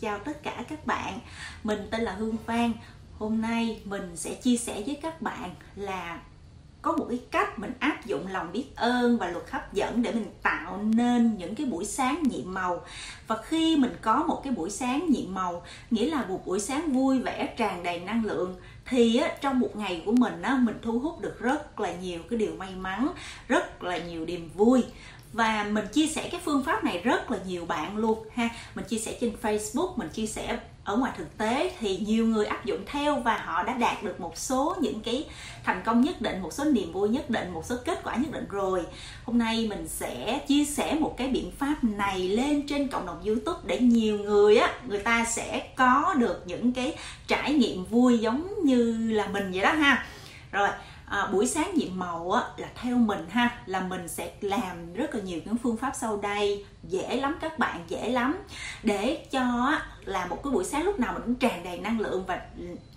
Chào tất cả các bạn, mình tên là Hương Phan. Hôm nay mình sẽ chia sẻ với các bạn là có một cái cách mình áp dụng lòng biết ơn và luật hấp dẫn để mình tạo nên những cái buổi sáng nhiệm màu. Và khi mình có một cái buổi sáng nhiệm màu, nghĩa là một buổi sáng vui vẻ tràn đầy năng lượng, thì trong một ngày của mình mình thu hút được rất là nhiều cái điều may mắn, rất là nhiều niềm vui. Và mình chia sẻ cái phương pháp này rất là nhiều bạn luôn ha. Mình chia sẻ trên Facebook, mình chia sẻ ở ngoài thực tế thì nhiều người áp dụng theo và họ đã đạt được một số những cái thành công nhất định, một số niềm vui nhất định, một số kết quả nhất định rồi. Hôm nay mình sẽ chia sẻ một cái biện pháp này lên trên cộng đồng YouTube để nhiều người người ta sẽ có được những cái trải nghiệm vui giống như là mình vậy đó ha. Rồi. Buổi sáng nhiệm màu là theo mình ha, là mình sẽ làm rất là nhiều những phương pháp sau đây. Dễ lắm các bạn, dễ lắm. Để cho là một cái buổi sáng lúc nào mình cũng tràn đầy năng lượng. Và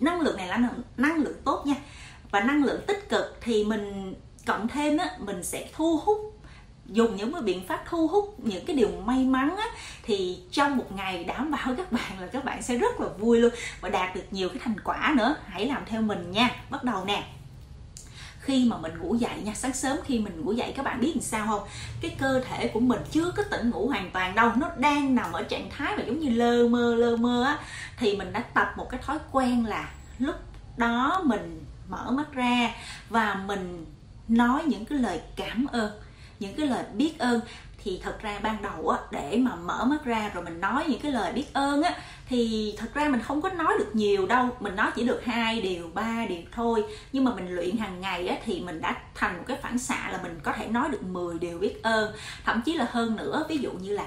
năng lượng này là năng lượng tốt nha, và năng lượng tích cực. Thì mình cộng thêm mình sẽ thu hút, dùng những cái biện pháp thu hút những cái điều may mắn thì trong một ngày đảm bảo các bạn là các bạn sẽ rất là vui luôn và đạt được nhiều cái thành quả nữa. Hãy làm theo mình nha. Bắt đầu nè. Khi mà mình ngủ dậy nha, sáng sớm khi mình ngủ dậy các bạn biết làm sao không? Cái cơ thể của mình chưa có tỉnh ngủ hoàn toàn đâu, nó đang nằm ở trạng thái mà giống như lơ mơ á. Thì mình đã tập một cái thói quen là lúc đó mình mở mắt ra và mình nói những cái lời cảm ơn, những cái lời biết ơn. Thì thật ra ban đầu để mà mở mắt ra rồi mình nói những cái lời biết ơn thì thật ra mình không có nói được nhiều đâu, mình nói chỉ được 2 điều 3 điều thôi. Nhưng mà mình luyện hàng ngày thì mình đã thành một cái phản xạ là mình có thể nói được 10 điều biết ơn, thậm chí là hơn nữa. Ví dụ như là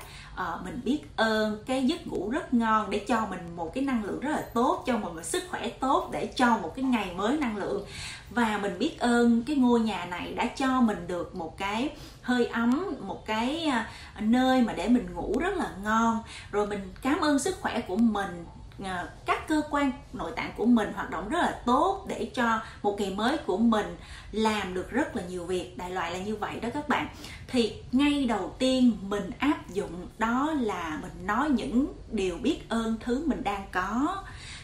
mình biết ơn cái giấc ngủ rất ngon để cho mình một cái năng lượng rất là tốt, cho mình một sức khỏe tốt, để cho một cái ngày mới năng lượng. Và mình biết ơn cái ngôi nhà này đã cho mình được một cái hơi ấm, một cái nơi mà để mình ngủ rất là ngon. Rồi mình cảm ơn sức khỏe của mình, các cơ quan nội tạng của mình hoạt động rất là tốt để cho một ngày mới của mình làm được rất là nhiều việc. Đại loại là như vậy đó các bạn. Thì ngay đầu tiên mình áp dụng đó là mình nói những điều biết ơn thứ mình đang có.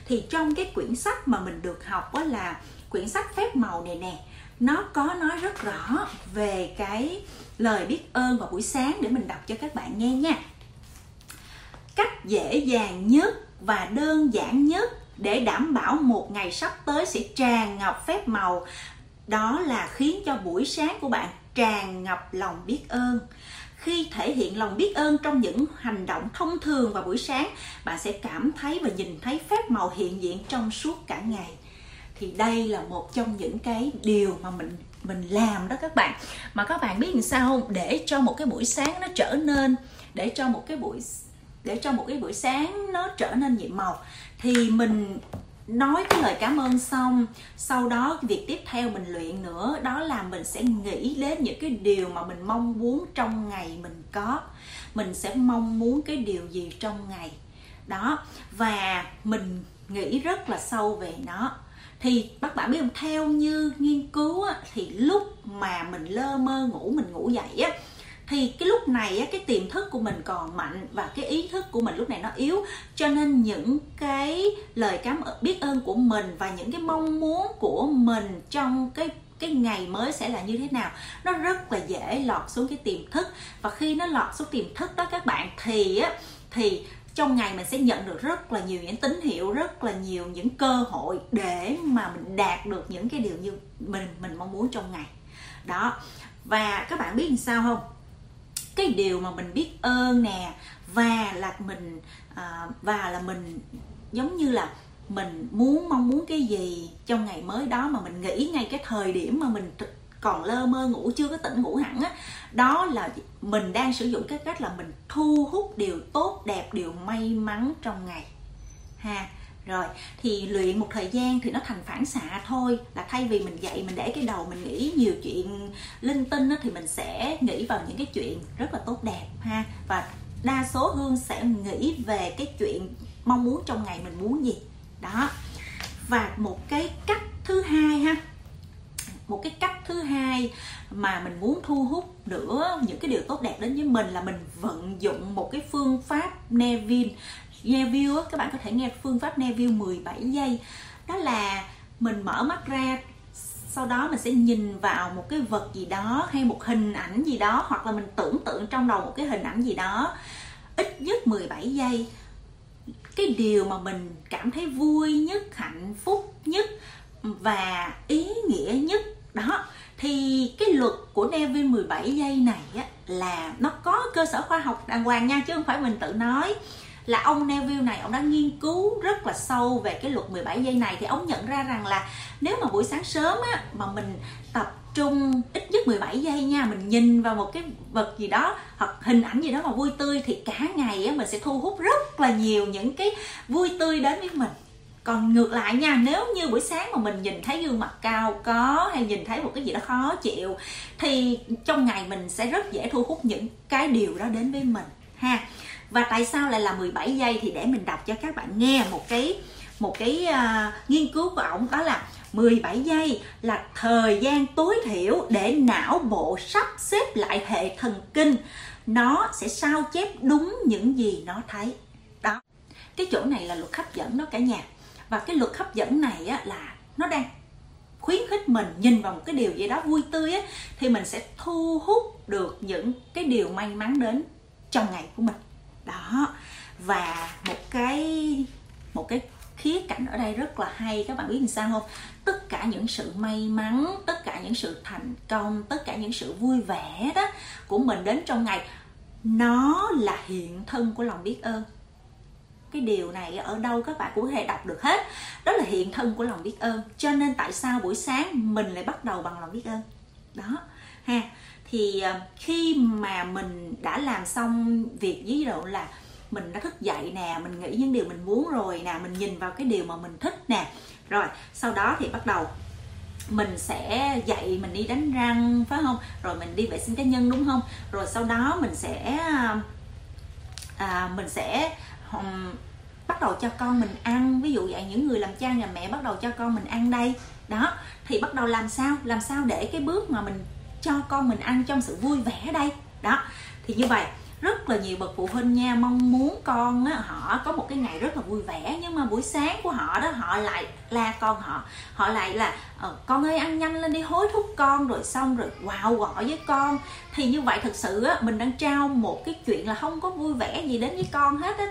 Thì trong cái quyển sách mà mình được học đó là quyển sách Phép Màu này nè, nó có nói rất rõ về cái lời biết ơn vào buổi sáng, để mình đọc cho các bạn nghe nha. Cách dễ dàng nhất và đơn giản nhất để đảm bảo một ngày sắp tới sẽ tràn ngập phép màu, đó là khiến cho buổi sáng của bạn tràn ngập lòng biết ơn. Khi thể hiện lòng biết ơn trong những hành động thông thường vào buổi sáng, bạn sẽ cảm thấy và nhìn thấy phép màu hiện diện trong suốt cả ngày. Thì đây là một trong những cái điều mà mình làm đó các bạn. Mà các bạn biết làm sao không? Để cho một cái buổi sáng nó trở nên, để cho một cái buổi sáng nó trở nên nhiệm màu, thì mình nói cái lời cảm ơn xong, sau đó cái việc tiếp theo mình luyện nữa đó là mình sẽ nghĩ đến những cái điều mà mình mong muốn trong ngày mình có. Mình sẽ mong muốn cái điều gì trong ngày đó và mình nghĩ rất là sâu về nó. Thì các bạn biết không, theo như nghiên cứu thì lúc mà mình lơ mơ ngủ, mình ngủ dậy thì cái lúc này cái tiềm thức của mình còn mạnh và cái ý thức của mình lúc này nó yếu, cho nên những cái lời cảm ơn biết ơn của mình và những cái mong muốn của mình trong cái ngày mới sẽ là như thế nào, nó rất là dễ lọt xuống cái tiềm thức. Và khi nó lọt xuống tiềm thức đó các bạn thì trong ngày mình sẽ nhận được rất là nhiều những tín hiệu, rất là nhiều những cơ hội để mà mình đạt được những cái điều như mình mong muốn trong ngày đó. Và các bạn biết làm sao không? Cái điều mà mình biết ơn nè, và là mình giống như là mình mong muốn cái gì trong ngày mới đó, mà mình nghĩ ngay cái thời điểm mà mình còn lơ mơ ngủ, chưa có tỉnh ngủ hẳn đó là mình đang sử dụng cái cách là mình thu hút điều tốt đẹp, điều may mắn trong ngày ha. Rồi thì luyện một thời gian thì nó thành phản xạ thôi, là thay vì mình dậy mình để cái đầu mình nghĩ nhiều chuyện linh tinh thì mình sẽ nghĩ vào những cái chuyện rất là tốt đẹp ha. Và đa số Hương sẽ nghĩ về cái chuyện mong muốn trong ngày mình muốn gì đó. Và một cái cách thứ hai ha, một cái cách thứ hai mà mình muốn thu hút nữa những cái điều tốt đẹp đến với mình là mình vận dụng một cái phương pháp Neville Neville á, các bạn có thể nghe phương pháp Neville 17 giây. Đó là mình mở mắt ra, sau đó mình sẽ nhìn vào một cái vật gì đó hay một hình ảnh gì đó, hoặc là mình tưởng tượng trong đầu một cái hình ảnh gì đó ít nhất 17 giây. Cái điều mà mình cảm thấy vui nhất, hạnh phúc nhất và ý nghĩa nhất đó. Thì cái luật của Neville 17 giây này á, là nó có cơ sở khoa học đàng hoàng nha, chứ không phải mình tự nói. Là ông Neville này, ông đã nghiên cứu rất là sâu về cái luật 17 giây này. Thì ông nhận ra rằng là nếu mà buổi sáng sớm á, mà mình tập trung ít nhất 17 giây nha, mình nhìn vào một cái vật gì đó hoặc hình ảnh gì đó mà vui tươi, thì cả ngày á, mình sẽ thu hút rất là nhiều những cái vui tươi đến với mình. Còn ngược lại nha, nếu như buổi sáng mà mình nhìn thấy gương mặt cao có hay nhìn thấy một cái gì đó khó chịu, thì trong ngày mình sẽ rất dễ thu hút những cái điều đó đến với mình ha. Và tại sao lại là 17 giây thì để mình đọc cho các bạn nghe một cái nghiên cứu của ổng. Đó là 17 giây là thời gian tối thiểu để não bộ sắp xếp lại hệ thần kinh, nó sẽ sao chép đúng những gì nó thấy đó. Cái chỗ này là luật hấp dẫn đó cả nhà. Và cái luật hấp dẫn này á, là nó đang khuyến khích mình nhìn vào một cái điều gì đó vui tươi á, thì mình sẽ thu hút được những cái điều may mắn đến trong ngày của mình đó. Và một cái khía cạnh ở đây rất là hay, các bạn biết làm sao không? Tất cả những sự may mắn, tất cả những sự thành công, tất cả những sự vui vẻ đó của mình đến trong ngày, nó là hiện thân của lòng biết ơn. Cái điều này ở đâu các bạn cũng có thể đọc được hết. Đó là hiện thân của lòng biết ơn. Cho nên tại sao buổi sáng mình lại bắt đầu bằng lòng biết ơn đó ha. Thì khi mà mình đã làm xong việc ví dụ là mình đã thức dậy nè, mình nghĩ những điều mình muốn rồi nè, mình nhìn vào cái điều mà mình thích nè, rồi sau đó thì bắt đầu mình sẽ dậy, mình đi đánh răng phải không, rồi mình đi vệ sinh cá nhân đúng không, rồi sau đó mình sẽ bắt đầu cho con mình ăn. Ví dụ vậy, những người làm cha làm mẹ bắt đầu cho con mình ăn đây đó, thì bắt đầu làm sao để cái bước mà mình cho con mình ăn trong sự vui vẻ đây đó. Thì như vậy rất là nhiều bậc phụ huynh nha, mong muốn con á, họ có một cái ngày rất là vui vẻ, nhưng mà buổi sáng của họ đó, họ lại la con họ lại là con ơi ăn nhanh lên đi, hối thúc con, rồi xong rồi quạo gọi với con. Thì như vậy thực sự á, mình đang trao một cái chuyện là không có vui vẻ gì đến với con hết á,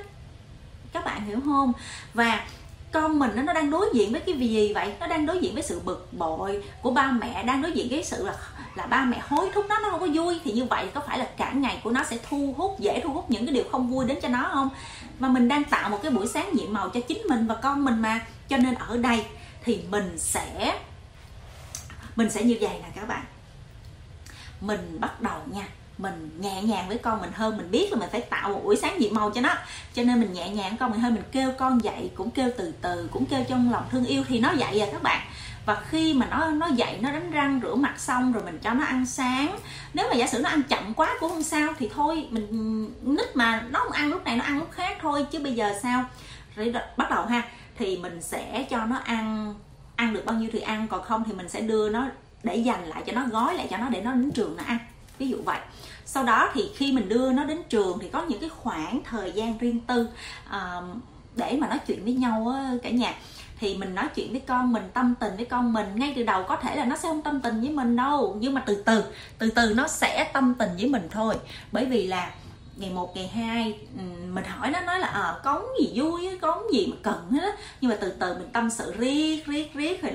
các bạn hiểu không? Và con mình nó đang đối diện với cái gì vậy? Nó đang đối diện với sự bực bội của ba mẹ, đang đối diện với sự là ba mẹ hối thúc nó không có vui. Thì như vậy có phải là cả ngày của nó sẽ dễ thu hút những cái điều không vui đến cho nó không? Mà mình đang tạo một cái buổi sáng nhiệm màu cho chính mình và con mình mà. Cho nên ở đây thì mình sẽ như vậy nè các bạn. Mình bắt đầu nha, mình nhẹ nhàng với con mình hơn. Mình biết là mình phải tạo một buổi sáng nhiệm màu cho nó, cho nên mình nhẹ nhàng với con mình hơn. Mình kêu con dậy, cũng kêu từ từ, cũng kêu trong lòng thương yêu thì nó dậy à các bạn. Và khi mà nó dậy, nó đánh răng rửa mặt xong rồi mình cho nó ăn sáng. Nếu mà giả sử nó ăn chậm quá cũng không sao, thì thôi mình nít mà, nó không ăn lúc này nó ăn lúc khác thôi, chứ bây giờ sao. Rồi bắt đầu ha, thì mình sẽ cho nó ăn được bao nhiêu thì ăn, còn không thì mình sẽ đưa nó để dành lại cho nó, gói lại cho nó để nó đến trường nó ăn, ví dụ vậy. Sau đó thì khi mình đưa nó đến trường thì có những cái khoảng thời gian riêng tư để mà nói chuyện với nhau á, cả nhà. Thì mình nói chuyện với con mình, tâm tình với con mình. Ngay từ đầu có thể là nó sẽ không tâm tình với mình đâu, nhưng mà từ từ nó sẽ tâm tình với mình thôi. Bởi vì là ngày 1, ngày 2 mình hỏi nó, nói là có gì vui, có gì mà cần hết á. Nhưng mà từ từ mình tâm sự riết rồi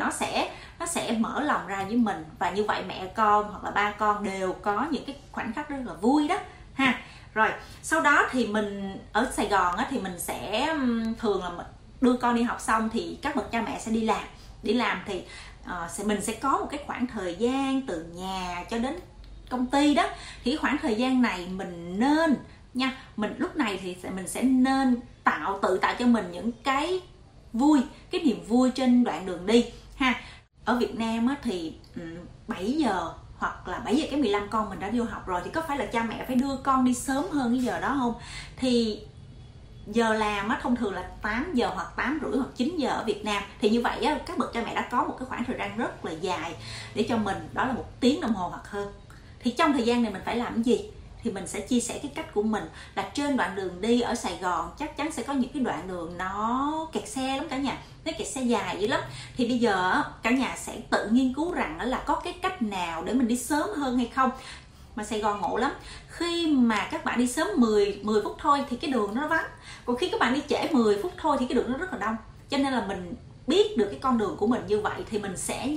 nó sẽ mở lòng ra với mình. Và như vậy mẹ con hoặc là ba con đều có những cái khoảnh khắc rất là vui đó ha. Rồi sau đó thì mình ở Sài Gòn á, thì mình sẽ thường là đưa con đi học xong thì các bậc cha mẹ sẽ đi làm thì mình sẽ có một cái khoảng thời gian từ nhà cho đến công ty đó. Thì khoảng thời gian này mình nên nha, mình sẽ nên tự tạo cho mình những cái vui, cái niềm vui trên đoạn đường đi ha. Ở Việt Nam á, thì 7 giờ hoặc là 7:15 con mình đã đi học rồi, thì có phải là cha mẹ phải đưa con đi sớm hơn cái giờ đó không? Thì giờ làm á, thông thường là 8 giờ hoặc 8:30 hoặc 9 giờ ở Việt Nam. Thì như vậy á, các bậc cha mẹ đã có một cái khoảng thời gian rất là dài để cho mình, đó là 1 tiếng đồng hồ hoặc hơn. Thì trong thời gian này mình phải làm cái gì? thì mình sẽ chia sẻ cái cách của mình, là trên đoạn đường đi ở Sài Gòn chắc chắn sẽ có những cái đoạn đường nó kẹt xe lắm cả nhà, nó kẹt xe dài dữ lắm. Thì bây giờ cả nhà sẽ tự nghiên cứu rằng là có cái cách nào để mình đi sớm hơn hay không. Mà Sài Gòn ngộ lắm, khi mà các bạn đi sớm 10 phút thôi thì cái đường nó vắng, còn khi các bạn đi trễ 10 phút thôi thì cái đường nó rất là đông. Cho nên là mình biết được cái con đường của mình như vậy thì mình sẽ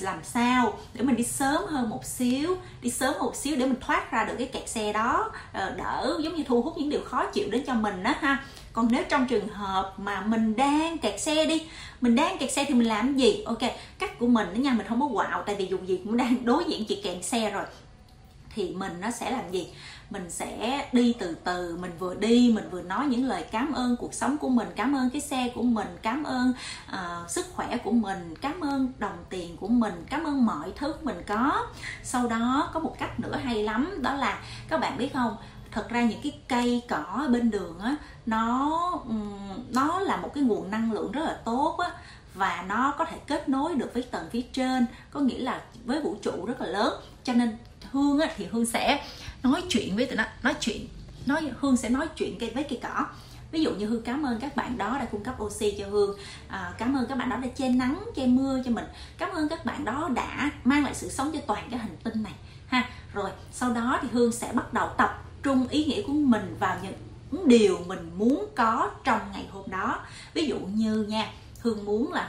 làm sao để mình đi sớm hơn một xíu, để mình thoát ra được cái kẹt xe đó, đỡ giống như thu hút những điều khó chịu đến cho mình đó ha. Còn nếu trong trường hợp mà mình đang kẹt xe đi, thì mình làm gì? Ok, cách của mình đó nha, mình không có quạo, tại vì dù gì cũng đang đối diện chuyện kẹt xe rồi, thì mình nó sẽ làm gì? Mình sẽ đi từ từ, mình vừa đi mình vừa nói những lời cảm ơn cuộc sống của mình, cảm ơn cái xe của mình, cảm ơn sức khỏe của mình, cảm ơn đồng tiền của mình, cảm ơn mọi thứ mình có. Sau đó có một cách nữa hay lắm, đó là các bạn biết không, thật ra những cái cây cỏ bên đường á, nó là một cái nguồn năng lượng rất là tốt á, và nó có thể kết nối được với tầng phía trên, có nghĩa là với vũ trụ rất là lớn. Cho nên Hương á, thì Hương sẽ nói chuyện với tụi nó, Hương sẽ nói chuyện với cây cỏ. Ví dụ như Hương cảm ơn các bạn đó đã cung cấp oxy cho Hương, cảm ơn các bạn đó đã che nắng, che mưa cho mình, cảm ơn các bạn đó đã mang lại sự sống cho toàn cái hành tinh này ha. Rồi sau đó thì Hương sẽ bắt đầu tập trung ý nghĩa của mình vào những điều mình muốn có trong ngày hôm đó. Ví dụ như nha, Hương muốn là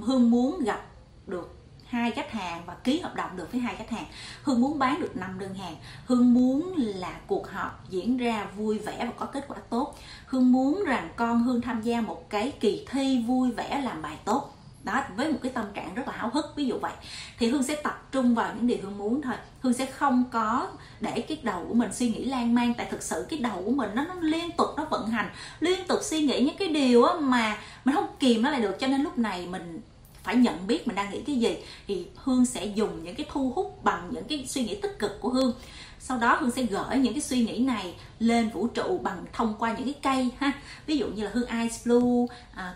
Hương muốn gặp được 2 khách hàng và ký hợp đồng được với 2 khách hàng. Hương muốn bán được 5 đơn hàng. Hương muốn là cuộc họp diễn ra vui vẻ và có kết quả tốt. Hương muốn rằng con Hương tham gia một cái kỳ thi vui vẻ làm bài tốt. Đó, với một cái tâm trạng rất là háo hức, ví dụ vậy. Thì Hương sẽ tập trung vào những điều Hương muốn thôi. Hương sẽ không có để cái đầu của mình suy nghĩ lan man, tại thực sự cái đầu của mình nó liên tục nó vận hành, liên tục suy nghĩ những cái điều mà mình không kìm nó lại được. Cho nên lúc này mình phải nhận biết mình đang nghĩ cái gì, thì Hương sẽ dùng những cái thu hút bằng những cái suy nghĩ tích cực của Hương. Sau đó Hương sẽ gửi những cái suy nghĩ này lên vũ trụ bằng thông qua những cái cây ha. Ví dụ như là Hương Ice Blue,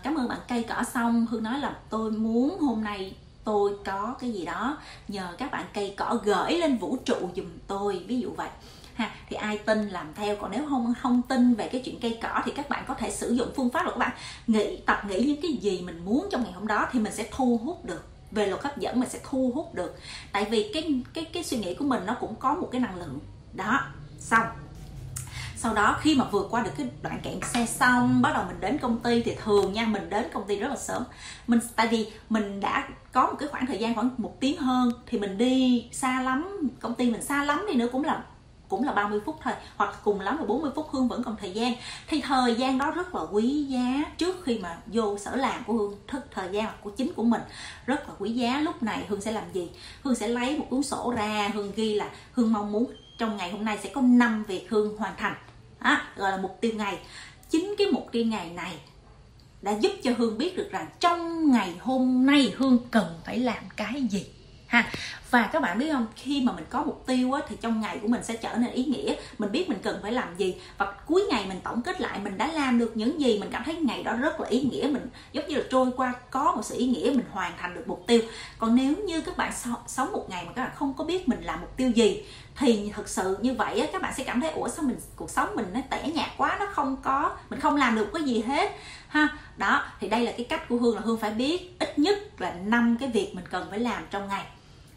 cảm ơn bạn cây cỏ xong, Hương nói là tôi muốn hôm nay tôi có cái gì đó, nhờ các bạn cây cỏ gửi lên vũ trụ giùm tôi, ví dụ vậy ha. Thì ai tin làm theo, còn nếu không tin về cái chuyện cây cỏ thì các bạn có thể sử dụng phương pháp là các bạn tập nghĩ những cái gì mình muốn trong ngày hôm đó, thì mình sẽ thu hút được. Về luật hấp dẫn mình sẽ thu hút được, tại vì cái suy nghĩ của mình nó cũng có một cái năng lượng đó. Xong sau đó khi mà vượt qua được cái đoạn kẹt xe xong, bắt đầu mình đến công ty. Thì thường nha, mình đến công ty rất là sớm, tại vì mình đã có một cái khoảng thời gian khoảng 1 tiếng hơn, thì mình đi xa lắm, công ty mình xa lắm đi nữa cũng là 30 phút thôi, hoặc cùng lắm là 40 phút Hương vẫn còn thời gian. Thì thời gian đó rất là quý giá, trước khi mà vô sở làm của Hương, thời gian của chính của mình rất là quý giá. Lúc này Hương sẽ làm gì? Hương sẽ lấy một cuốn sổ ra, Hương ghi là Hương mong muốn trong ngày hôm nay sẽ có 5 việc Hương hoàn thành, gọi là mục tiêu ngày. Chính cái mục tiêu ngày này đã giúp cho Hương biết được rằng trong ngày hôm nay Hương cần phải làm cái gì ha. Và các bạn biết không, khi mà mình có mục tiêu á, thì trong ngày của mình sẽ trở nên ý nghĩa. Mình biết mình cần phải làm gì, và cuối ngày mình tổng kết lại mình đã làm được những gì. Mình cảm thấy ngày đó rất là ý nghĩa, mình giống như là trôi qua có một sự ý nghĩa, mình hoàn thành được mục tiêu. Còn nếu như các bạn sống một ngày mà các bạn không có biết mình làm mục tiêu gì, thì thực sự như vậy á, các bạn sẽ cảm thấy ủa sao cuộc sống mình nó tẻ nhạt quá, nó không có, mình không làm được cái gì hết ha. Đó, thì đây là cái cách của Hương, là Hương phải biết ít nhất là 5 cái việc mình cần phải làm trong ngày.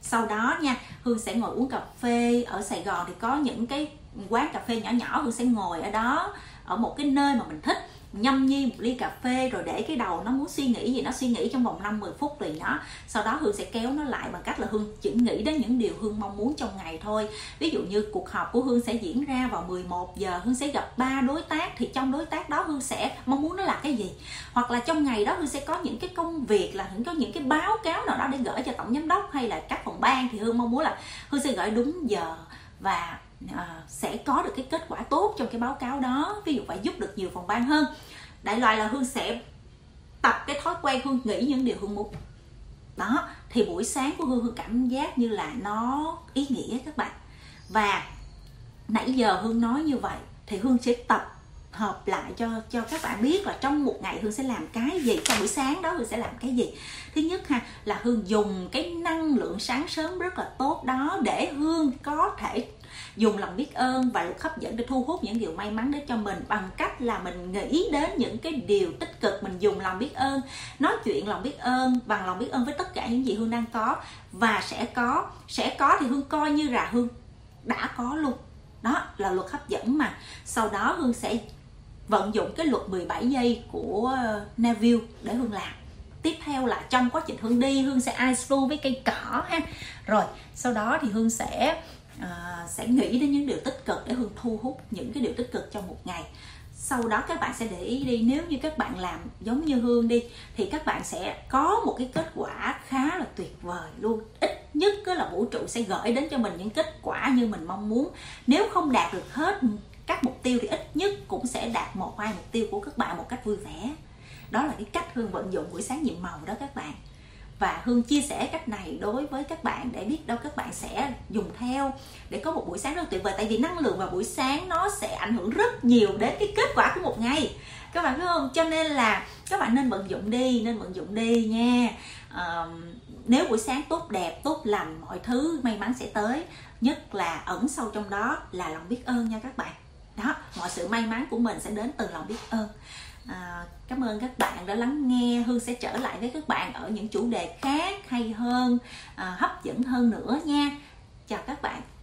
Sau đó nha, Hương sẽ ngồi uống cà phê. Ở Sài Gòn thì có những cái quán cà phê nhỏ nhỏ, Hương sẽ ngồi ở đó, ở một cái nơi mà mình thích, nhâm nhi một ly cà phê, rồi để cái đầu nó muốn suy nghĩ gì nó suy nghĩ trong vòng 5-10 phút rồi nó. Sau đó Hương sẽ kéo nó lại bằng cách là Hương chỉ nghĩ đến những điều Hương mong muốn trong ngày thôi. Ví dụ như cuộc họp của Hương sẽ diễn ra vào 11 giờ, Hương sẽ gặp 3 đối tác, thì trong đối tác đó Hương sẽ mong muốn nó là cái gì. Hoặc là trong ngày đó Hương sẽ có những cái công việc, là Hương có những cái báo cáo nào đó để gửi cho tổng giám đốc hay là các phòng ban, thì Hương mong muốn là Hương sẽ gửi đúng giờ và sẽ có được cái kết quả tốt trong cái báo cáo đó, ví dụ phải giúp được nhiều phòng ban hơn. Đại loại là Hương sẽ tập cái thói quen Hương nghĩ những điều Hương muốn đó, thì buổi sáng của Hương cảm giác như là nó ý nghĩa các bạn. Và nãy giờ Hương nói như vậy thì Hương sẽ tập hợp lại cho các bạn biết là trong một ngày Hương sẽ làm cái gì, trong buổi sáng đó Hương sẽ làm cái gì. Thứ nhất ha, là Hương dùng cái năng lượng sáng sớm rất là tốt đó để Hương có thể dùng lòng biết ơn và luật hấp dẫn để thu hút những điều may mắn đến cho mình, bằng cách là mình nghĩ đến những cái điều tích cực, mình dùng lòng biết ơn, nói chuyện lòng biết ơn, bằng lòng biết ơn với tất cả những gì Hương đang có, và sẽ có thì Hương coi như là Hương đã có luôn. Đó là luật hấp dẫn mà. Sau đó Hương sẽ vận dụng cái luật 17 giây của Neville để Hương làm. Tiếp theo là trong quá trình Hương đi, Hương sẽ ice flow với cây cỏ ha. Rồi sau đó thì Hương sẽ nghĩ đến những điều tích cực để Hương thu hút những cái điều tích cực trong một ngày. Sau đó các bạn sẽ để ý đi, nếu như các bạn làm giống như Hương đi thì các bạn sẽ có một cái kết quả khá là tuyệt vời luôn. Ít nhất là vũ trụ sẽ gửi đến cho mình những kết quả như mình mong muốn. Nếu không đạt được hết các mục tiêu thì ít nhất cũng sẽ đạt một hai mục tiêu của các bạn một cách vui vẻ. Đó là cái cách Hương vận dụng buổi sáng nhiệm màu đó các bạn. Và Hương chia sẻ cách này đối với các bạn để biết đâu các bạn sẽ dùng theo để có một buổi sáng rất tuyệt vời. Tại vì năng lượng vào buổi sáng nó sẽ ảnh hưởng rất nhiều đến cái kết quả của một ngày, các bạn biết không? Cho nên là các bạn nên vận dụng đi, nha. Nếu buổi sáng tốt đẹp, tốt lành, mọi thứ may mắn sẽ tới. Nhất là ẩn sâu trong đó là lòng biết ơn nha các bạn. Đó, mọi sự may mắn của mình sẽ đến từ lòng biết ơn. Cảm ơn các bạn đã lắng nghe. Hương sẽ trở lại với các bạn ở những chủ đề khác hay hơn, hấp dẫn hơn nữa nha. Chào các bạn.